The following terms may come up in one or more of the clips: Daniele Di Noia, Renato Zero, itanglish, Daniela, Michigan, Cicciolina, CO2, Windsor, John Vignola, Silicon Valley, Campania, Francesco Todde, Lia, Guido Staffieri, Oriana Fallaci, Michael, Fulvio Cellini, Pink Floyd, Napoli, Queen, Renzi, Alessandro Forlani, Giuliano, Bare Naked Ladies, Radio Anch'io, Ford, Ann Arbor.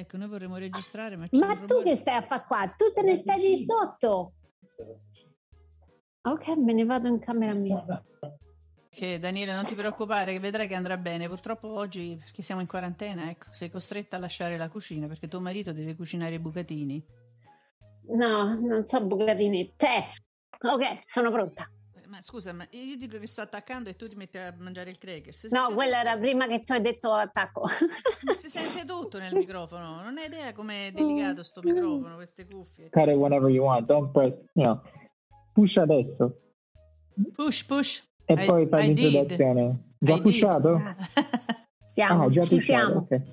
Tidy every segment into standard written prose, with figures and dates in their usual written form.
Ecco, noi vorremmo registrare, ma tu che stai a fare qua? Tu te ne stai di sotto. Ok, me ne vado in camera mia. Che Daniele, non ti preoccupare, che vedrai che andrà bene. Purtroppo oggi, perché siamo in quarantena, ecco, sei costretta a lasciare la cucina perché tuo marito deve cucinare i bucatini. No, non so bucatini, tè. Ok, sono pronta. Ma scusa, ma io dico che sto attaccando e tu ti metti a mangiare il cracker. Si no, quella tutto? Era prima che tu hai detto attacco. Si sente tutto nel microfono. Non hai idea com'è delicato sto microfono, queste cuffie. Cut it whenever you want, don't press, you know. Push adesso. Push. E I, poi fai l'introduzione. Già I pushato? Siamo, già ci pushato. Siamo. Okay.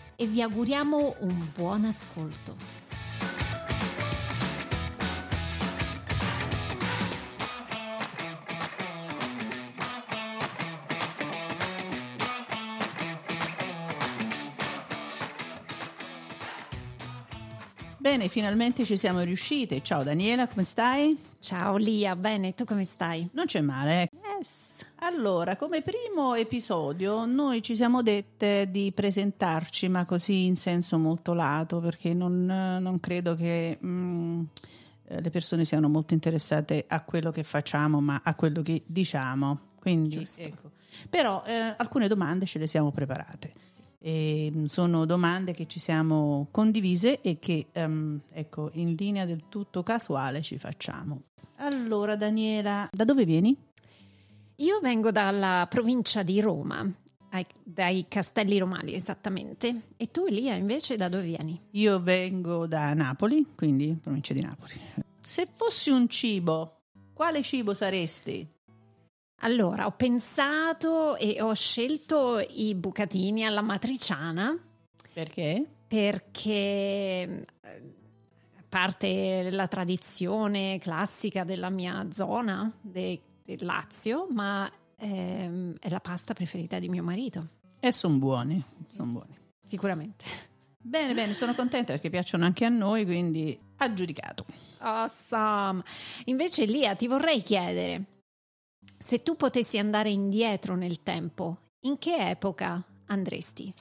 e vi auguriamo un buon ascolto. Bene, finalmente ci siamo riuscite. Ciao Daniela, come stai? Ciao Lia, bene, tu come stai? Non c'è male. Yes. Allora, come primo episodio noi ci siamo dette di presentarci, ma così in senso molto lato, perché non credo che le persone siano molto interessate a quello che facciamo, ma a quello che diciamo. Quindi, giusto. Ecco. Però alcune domande ce le siamo preparate. Sì. E sono domande che ci siamo condivise e che ecco, in linea del tutto casuale ci facciamo. Allora Daniela, da dove vieni? Io vengo dalla provincia di Roma, dai Castelli Romali esattamente. E tu Lia invece da dove vieni? Io vengo da Napoli, quindi provincia di Napoli. Se fossi un cibo, quale cibo saresti? Allora, ho pensato e ho scelto i bucatini alla matriciana. Perché? Perché, a parte la tradizione classica della mia zona, del Lazio, ma è la pasta preferita di mio marito. E sono buoni. Sicuramente. Bene, sono contenta perché piacciono anche a noi, quindi aggiudicato. Awesome. Invece Lia, ti vorrei chiedere, se tu potessi andare indietro nel tempo, in che epoca andresti?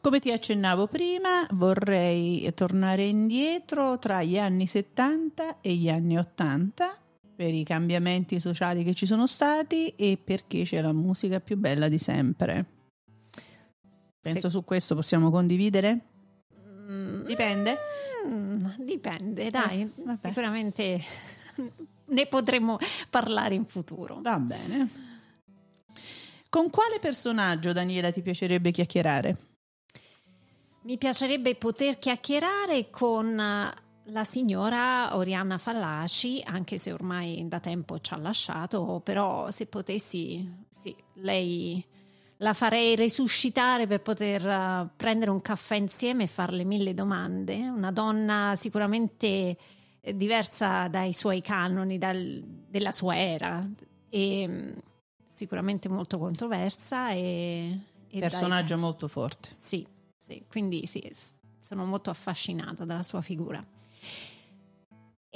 Come ti accennavo prima, vorrei tornare indietro tra gli anni 70 e gli anni 80 per i cambiamenti sociali che ci sono stati e perché c'è la musica più bella di sempre. Penso su questo possiamo condividere? Dipende? Dipende, dai. Sicuramente ne potremo parlare in futuro. Va bene. Con quale personaggio, Daniela, ti piacerebbe chiacchierare? Mi piacerebbe poter chiacchierare con la signora Oriana Fallaci, anche se ormai da tempo ci ha lasciato, però se potessi, sì, lei la farei resuscitare per poter prendere un caffè insieme e farle 1000 domande. Una donna sicuramente diversa dai suoi canoni, della sua era, e sicuramente molto controversa e personaggio molto forte. Sì, quindi sì, sono molto affascinata dalla sua figura.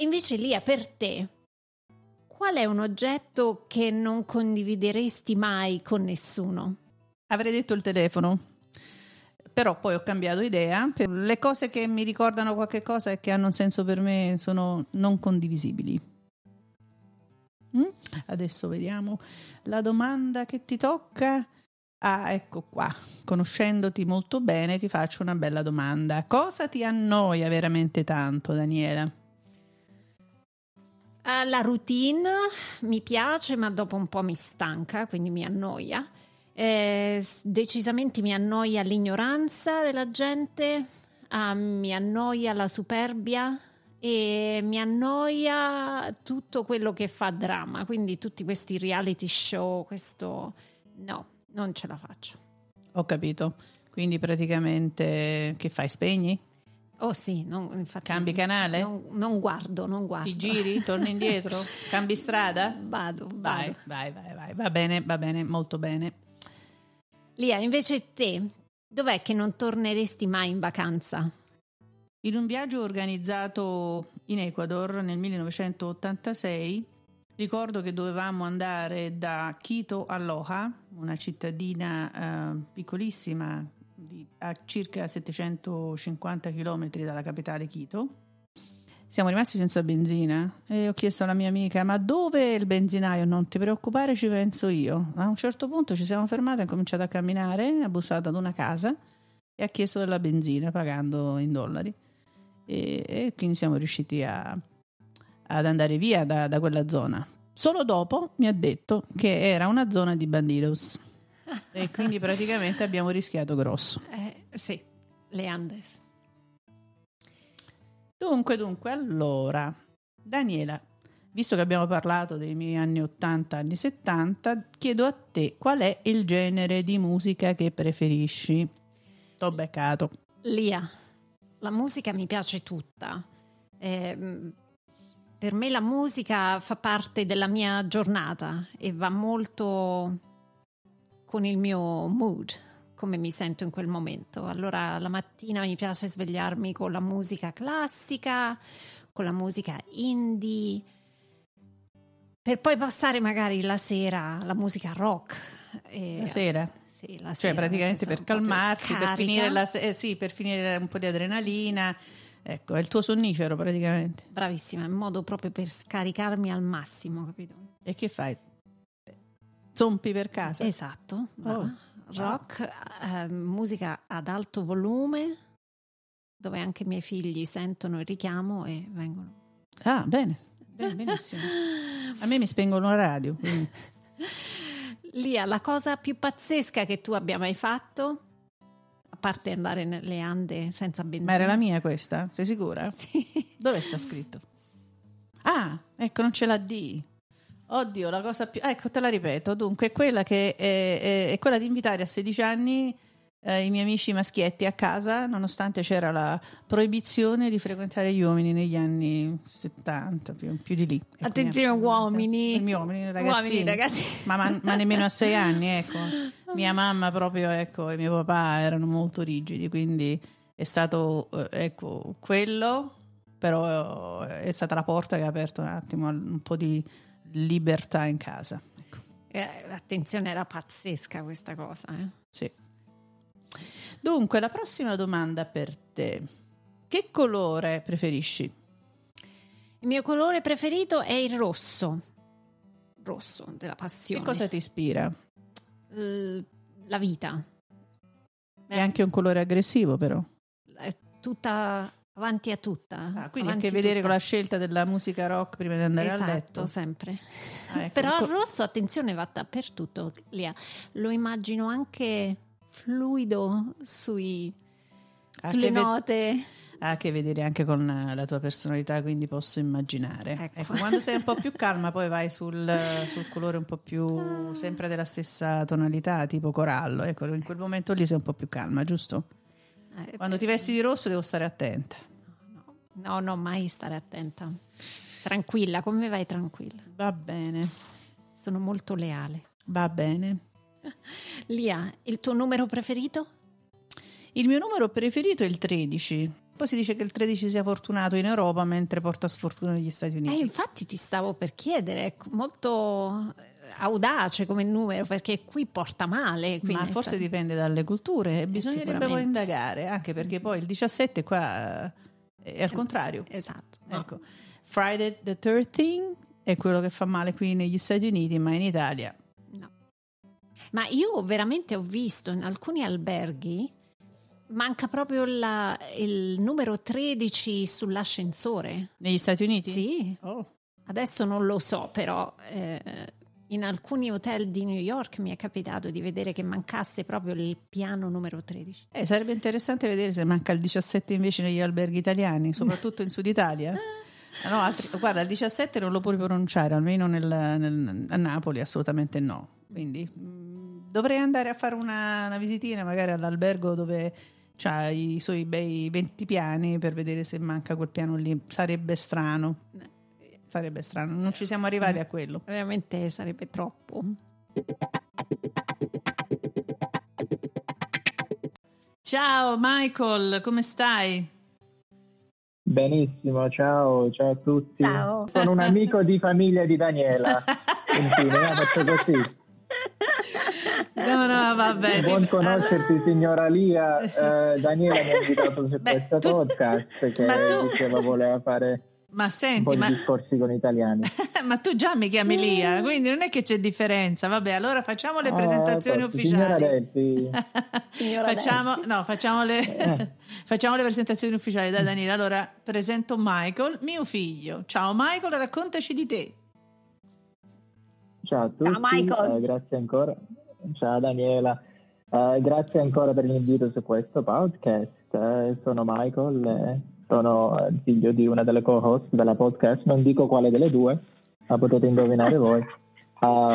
Invece Lia, per te, qual è un oggetto che non condivideresti mai con nessuno? Avrei detto il telefono. Però poi ho cambiato idea. Le cose che mi ricordano qualche cosa e che hanno un senso per me sono non condivisibili. Adesso vediamo la domanda che ti tocca. Ah, ecco qua. Conoscendoti molto bene ti faccio una bella domanda. Cosa ti annoia veramente tanto, Daniela? La routine mi piace, ma dopo un po' mi stanca, quindi mi annoia. Decisamente mi annoia l'ignoranza della gente, mi annoia la superbia, e mi annoia tutto quello che fa dramma, quindi tutti questi reality show, questo no, non ce la faccio. Ho capito, quindi praticamente che fai, spegni? Oh sì, non, infatti, cambi canale? Non guardo. Ti giri? Torni indietro? Cambi strada? Vado. Vai. Va bene, molto bene. Lia, invece te, dov'è che non torneresti mai in vacanza? In un viaggio organizzato in Ecuador nel 1986, ricordo che dovevamo andare da Quito a Loja, una cittadina piccolissima a circa 750 km dalla capitale Quito. Siamo rimasti senza benzina e ho chiesto alla mia amica: ma dove è il benzinaio? Non ti preoccupare, ci penso io. A un certo punto ci siamo fermati, ha cominciato a camminare, ha bussato ad una casa e ha chiesto della benzina pagando in dollari, e quindi siamo riusciti ad andare via da quella zona. Solo dopo mi ha detto che era una zona di bandidos e quindi praticamente abbiamo rischiato grosso. Sì, le Andes. Dunque, allora, Daniela, visto che abbiamo parlato dei miei anni 80, anni 70, chiedo a te qual è il genere di musica che preferisci. T'ho beccato. Lia, la musica mi piace tutta. Per me la musica fa parte della mia giornata e va molto con il mio mood, come mi sento in quel momento. Allora la mattina mi piace svegliarmi con la musica classica, con la musica indie, per poi passare magari la sera alla musica rock. La sera? Sì, la sera. Cioè praticamente per calmarsi, per finire, per finire un po' di adrenalina. Sì. Ecco, è il tuo sonnifero praticamente. Bravissima, in modo proprio per scaricarmi al massimo, capito? E che fai? Zompi per casa? Esatto, rock, musica ad alto volume, dove anche i miei figli sentono il richiamo e vengono. Ah, bene, benissimo. A me mi spengono la radio. Lia, la cosa più pazzesca che tu abbia mai fatto, a parte andare nelle Ande senza benzina? Ma era la mia questa, sei sicura? Sì. Dove sta scritto? Ah, ecco, non ce l'ha D. Oddio, la cosa più... Ecco, te la ripeto. Dunque, quella che è quella di invitare a 16 anni i miei amici maschietti a casa, nonostante c'era la proibizione di frequentare gli uomini negli anni 70, più di lì. Ecco, attenzione, uomini, ragazzi. Ma nemmeno a 6 anni, ecco. Mia mamma proprio, ecco, e mio papà erano molto rigidi, quindi è stato, ecco, quello, però è stata la porta che ha aperto un attimo un po' di libertà in casa, ecco. Attenzione, era pazzesca questa cosa, Sì. Dunque, la prossima domanda per te: che colore preferisci? Il mio colore preferito è il rosso della passione. Che cosa ti ispira? La vita. È anche un colore aggressivo, però è tutta avanti a tutta. Ah, quindi anche vedere con la scelta della musica rock prima di andare a letto. Sempre. Ah, ecco. Però il rosso, attenzione, va dappertutto, Lia. Lo immagino anche fluido sulle note. Ha a che vedere anche con la tua personalità, quindi posso immaginare. Ecco, quando sei un po' più calma poi vai sul colore un po' più, sempre della stessa tonalità, tipo corallo. Ecco, in quel momento lì sei un po' più calma, giusto? Quando ti vesti di rosso devo stare attenta. No, mai stare attenta. Tranquilla, come vai tranquilla? Va bene. Sono molto leale. Va bene. Lia, il tuo numero preferito? Il mio numero preferito è il 13. Poi si dice che il 13 sia fortunato in Europa, mentre porta sfortuna negli Stati Uniti. Infatti ti stavo per chiedere, è molto audace come numero, perché qui porta male. Ma forse dipende dalle culture, bisognerebbe poi indagare, anche perché poi il 17 qua è al contrario. Esatto. Ecco. No. Friday the 13th è quello che fa male qui negli Stati Uniti, ma in Italia no. Ma io veramente ho visto in alcuni alberghi manca proprio il numero 13 sull'ascensore. Negli Stati Uniti? Sì. Oh. Adesso non lo so, però in alcuni hotel di New York mi è capitato di vedere che mancasse proprio il piano numero 13. Sarebbe interessante vedere se manca il 17 invece negli alberghi italiani, soprattutto in Sud Italia. No, guarda, il 17 non lo puoi pronunciare, almeno a Napoli assolutamente no. Quindi dovrei andare a fare una visitina magari all'albergo dove c'ha i suoi bei 20 piani per vedere se manca quel piano lì. Sarebbe strano. Sarebbe strano, non ci siamo arrivati a quello. Veramente sarebbe troppo. Ciao Michael, come stai? Benissimo, ciao a tutti. Ciao. Sono un amico di famiglia di Daniela. Infine, faccio così. No, vabbè. Buon conoscerti, allora... signora Lia. Daniela mi ha invitato su questa podcast che diceva voleva fare... Ma senti, discorsi con italiani. Ma tu già mi chiami Lia, quindi non è che c'è differenza. Vabbè, allora facciamo le presentazioni ufficiali. Signora facciamo le presentazioni ufficiali da Daniela. Allora, presento Michael, mio figlio. Ciao Michael, raccontaci di te. Ciao a tutti. Ciao Michael. Grazie ancora. Ciao Daniela. Grazie ancora per l'invito su questo podcast. Sono Michael. Sono figlio di una delle co-host della podcast, non dico quale delle due, ma potete indovinare voi. Ho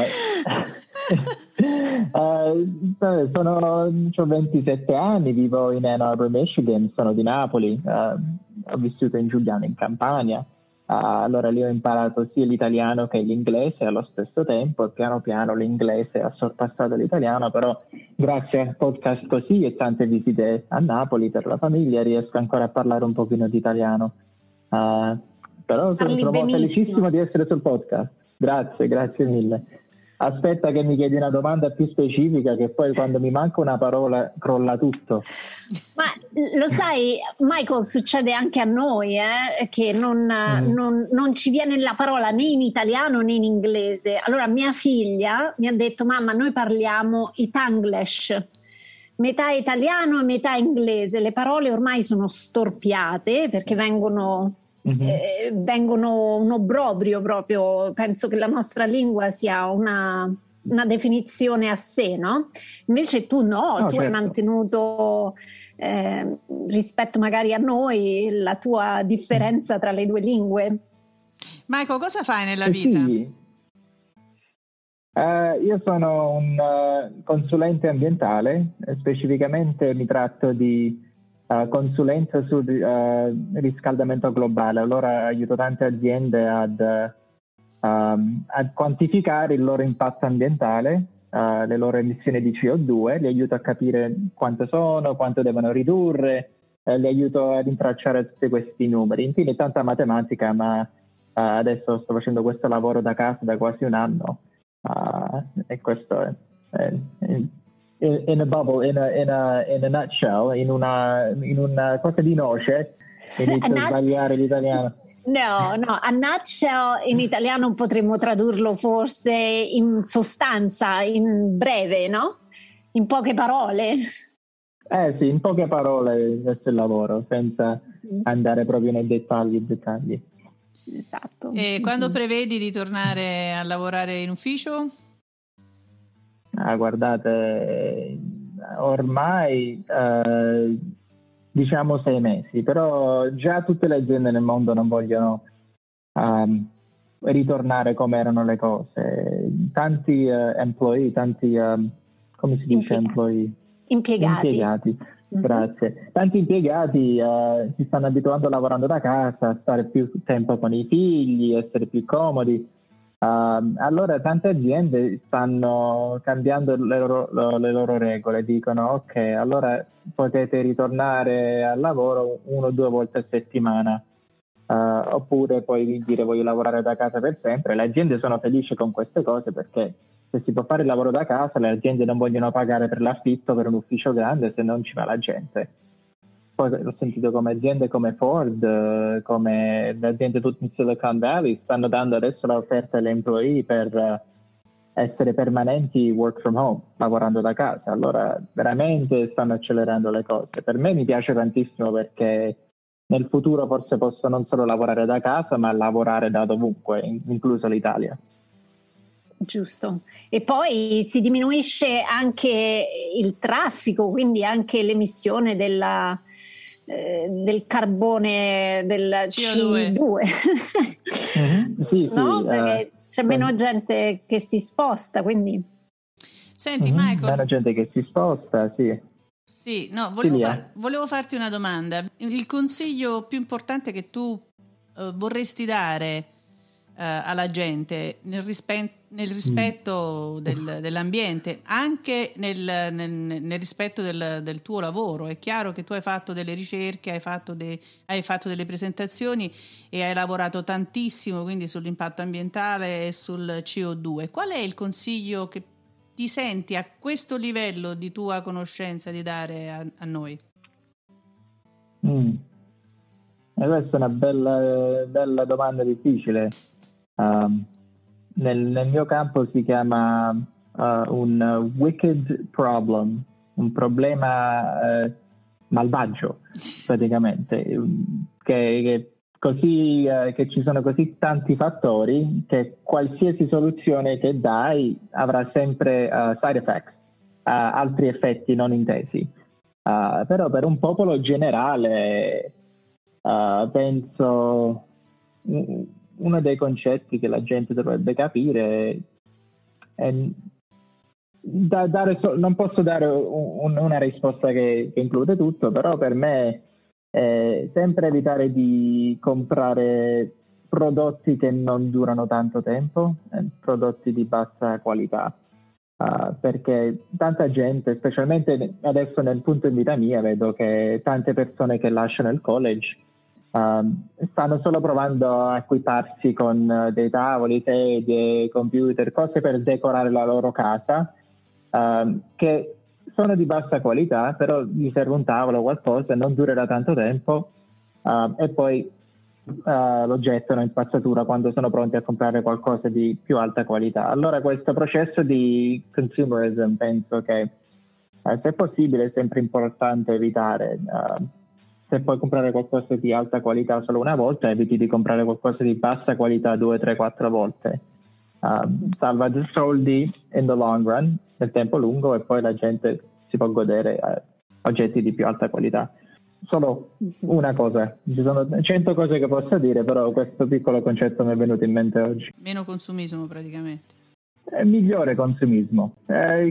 27 anni, vivo in Ann Arbor, Michigan, sono di Napoli, ho vissuto in Giuliano, in Campania, allora lì ho imparato sia l'italiano che l'inglese allo stesso tempo, e piano piano l'inglese ha sorpassato l'italiano, però grazie a podcast così e tante visite a Napoli per la famiglia riesco ancora a parlare un pochino di italiano, però sono felicissimo di essere sul podcast. Grazie mille. Aspetta che mi chiedi una domanda più specifica, che poi quando mi manca una parola crolla tutto. Ma lo sai, Michael, succede anche a noi che non ci viene la parola né in italiano né in inglese. Allora mia figlia mi ha detto: mamma, noi parliamo itanglish, metà italiano e metà inglese, le parole ormai sono storpiate perché vengono un obbrobrio proprio. Penso che la nostra lingua sia una definizione a sé, no? Invece tu certo. Hai mantenuto rispetto magari a noi la tua differenza tra le due lingue. Michael, cosa fai nella vita? Sì. Io sono un consulente ambientale, specificamente mi tratto di consulenza sul riscaldamento globale. Allora aiuto tante aziende a quantificare il loro impatto ambientale, le loro emissioni di CO2, li aiuto a capire quanto sono, quanto devono ridurre, li aiuto ad intracciare tutti questi numeri. Infine tanta matematica, ma adesso sto facendo questo lavoro da casa da quasi un anno, e questo è in a bubble, in a nutshell, in una cosa di noce. Inizio a sbagliare l'italiano. No, a nutshell in italiano potremmo tradurlo forse in sostanza, in breve, no? In poche parole. Sì, in poche parole questo è il lavoro, senza andare proprio nei dettagli. Esatto. E quando prevedi di tornare a lavorare in ufficio? Guardate, ormai diciamo 6 mesi, però già tutte le aziende nel mondo non vogliono ritornare come erano le cose. Tanti employee, tanti come si dice employee? Impiegati. Grazie. Tanti impiegati si stanno abituando lavorando da casa, a stare più tempo con i figli, essere più comodi. Allora tante aziende stanno cambiando le loro regole, dicono ok, allora potete ritornare al lavoro 1 o 2 volte a settimana, oppure puoi dire voglio lavorare da casa per sempre. Le aziende sono felici con queste cose perché se si può fare il lavoro da casa le aziende non vogliono pagare per l'affitto per un ufficio grande se non ci va la gente. Poi ho sentito come aziende come Ford, come le aziende tutte in Silicon Valley stanno dando adesso l'offerta alle employee per essere permanenti work from home, lavorando da casa. Allora veramente stanno accelerando le cose. Per me mi piace tantissimo perché nel futuro forse posso non solo lavorare da casa ma lavorare da dovunque, incluso l'Italia. Giusto. E poi si diminuisce anche il traffico, quindi anche l'emissione del carbone, del CO2. Sì, no? Sì, perché c'è meno gente che si sposta, quindi. Senti, Michael. Meno gente che si sposta, sì. Sì, no, volevo farti una domanda. Il consiglio più importante che tu vorresti dare alla gente nel rispetto dell'ambiente, anche nel rispetto del tuo lavoro. È chiaro che tu hai fatto delle ricerche, hai fatto delle presentazioni e hai lavorato tantissimo, quindi sull'impatto ambientale e sul CO2. Qual è il consiglio che ti senti a questo livello di tua conoscenza di dare a noi? E questa è una bella domanda, difficile. Nel mio campo si chiama un wicked problem, un problema malvagio praticamente, che ci sono così tanti fattori che qualsiasi soluzione che dai avrà sempre side effects, altri effetti non intesi. Però per un popolo generale penso uno dei concetti che la gente dovrebbe capire è non posso dare una risposta che include tutto, però per me sempre evitare di comprare prodotti che non durano tanto tempo, prodotti di bassa qualità, perché tanta gente, specialmente adesso nel punto di vita mia, vedo che tante persone che lasciano il college stanno solo provando a equiparsi con dei tavoli, sedie, computer, cose per decorare la loro casa, che sono di bassa qualità, però gli serve un tavolo o qualcosa, non durerà tanto tempo, e poi lo gettano in spazzatura quando sono pronti a comprare qualcosa di più alta qualità. Allora questo processo di consumerism penso che se possibile è sempre importante evitare. Se puoi comprare qualcosa di alta qualità solo una volta, eviti di comprare qualcosa di bassa qualità 2, 3, 4 volte. Salva dei soldi in the long run, nel tempo lungo, e poi la gente si può godere oggetti di più alta qualità. Solo una cosa, ci sono 100 cose che posso dire, però questo piccolo concetto mi è venuto in mente oggi. Meno consumismo praticamente. Migliore consumismo.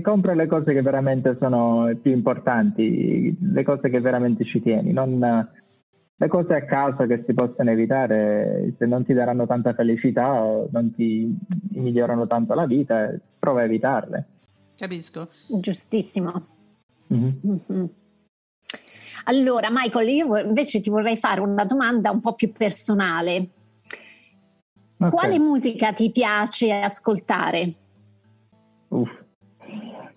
Compra le cose che veramente sono più importanti, le cose che veramente ci tieni, non le cose a caso che si possono evitare. Se non ti daranno tanta felicità o non ti migliorano tanto la vita, prova a evitarle. Capisco. Giustissimo. Mm-hmm. Allora Michael, io invece ti vorrei fare una domanda un po' più personale. Okay. Quale musica ti piace ascoltare? Questa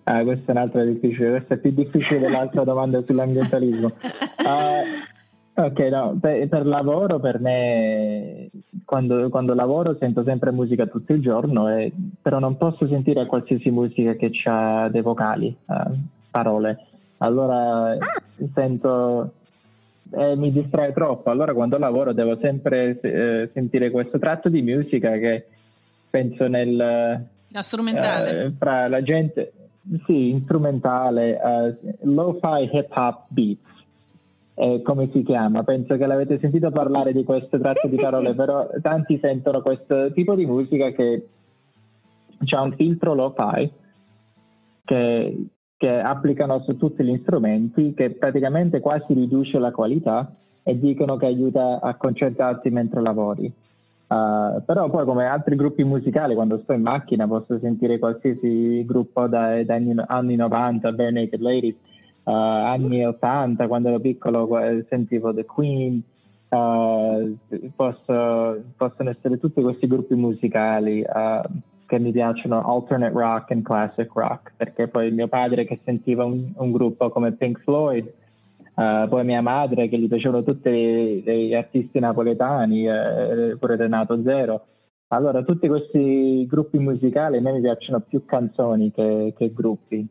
è un'altra difficile, questa è più difficile dell'altra domanda sull'ambientalismo. Ok, no, per lavoro, per me quando lavoro sento sempre musica tutto il giorno, però non posso sentire qualsiasi musica che ha dei vocali, parole. Allora sento, mi distrae troppo, allora quando lavoro devo sempre sentire questo tratto di musica che penso la strumentale, fra la gente, sì, strumentale, lo-fi hip hop beats, come si chiama, penso che l'avete sentito parlare di questo tratto di parole, sì. Però tanti sentono questo tipo di musica che c'ha un filtro lo-fi che applicano su tutti gli strumenti, che praticamente quasi riduce la qualità, e dicono che aiuta a concentrarsi mentre lavori. Però poi, come altri gruppi musicali, quando sto in macchina posso sentire qualsiasi gruppo dagli anni 90, Bare Naked Ladies, anni 80, quando ero piccolo sentivo The Queen, possono essere tutti questi gruppi musicali che mi piacciono, alternate rock and classic rock, perché poi mio padre che sentiva un gruppo come Pink Floyd, poi mia madre che gli piacevano tutti gli artisti napoletani, pure Renato Zero. Allora tutti questi gruppi musicali, a me mi piacciono più canzoni che gruppi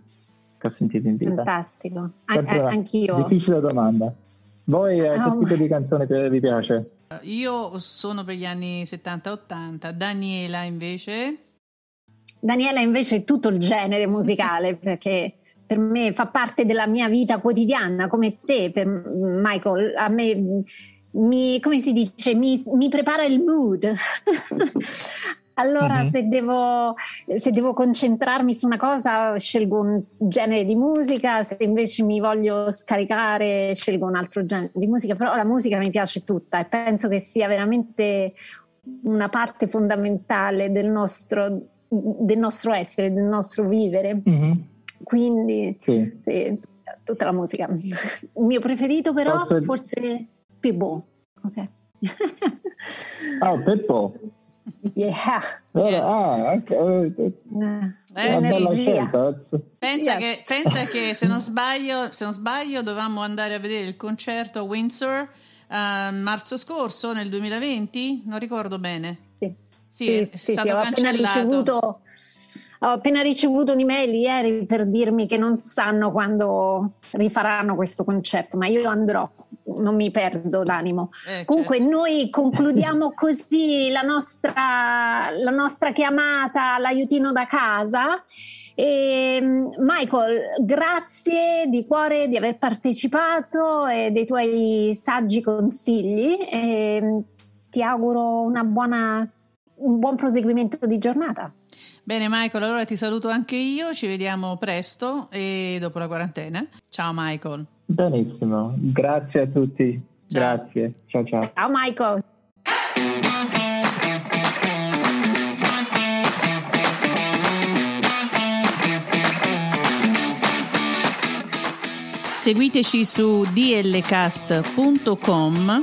che ho sentito in vita. Fantastico. Anch'io. Difficile domanda. Voi che tipo di canzone vi piace? Io sono per gli anni 70-80, Daniela invece Daniela invece è tutto il genere musicale, perché per me fa parte della mia vita quotidiana, come te, per Michael. A me mi prepara il mood. Allora, se devo concentrarmi su una cosa, scelgo un genere di musica, se invece mi voglio scaricare, scelgo un altro genere di musica. Però la musica mi piace tutta e penso che sia veramente una parte fondamentale del nostro essere, del nostro vivere. Mm-hmm. Quindi sì, tutta la musica. Il mio preferito però forse Pippo. Ok. Pippo. Yeah. Yes. Pensa che se non sbaglio dovevamo andare a vedere il concerto a Windsor marzo scorso nel 2020, non ricordo bene. Sì, ho appena ricevuto un'email ieri per dirmi che non sanno quando rifaranno questo concerto, ma io andrò, non mi perdo d'animo. Comunque noi concludiamo così la nostra chiamata all'aiutino da casa. E, Michael, grazie di cuore di aver partecipato e dei tuoi saggi consigli, e ti auguro un buon proseguimento di giornata. Bene Michael, allora ti saluto anche io, ci vediamo presto e dopo la quarantena. Ciao Michael. Benissimo, grazie a tutti. Ciao. Grazie, ciao. Ciao Michael. Seguiteci su dlcast.com,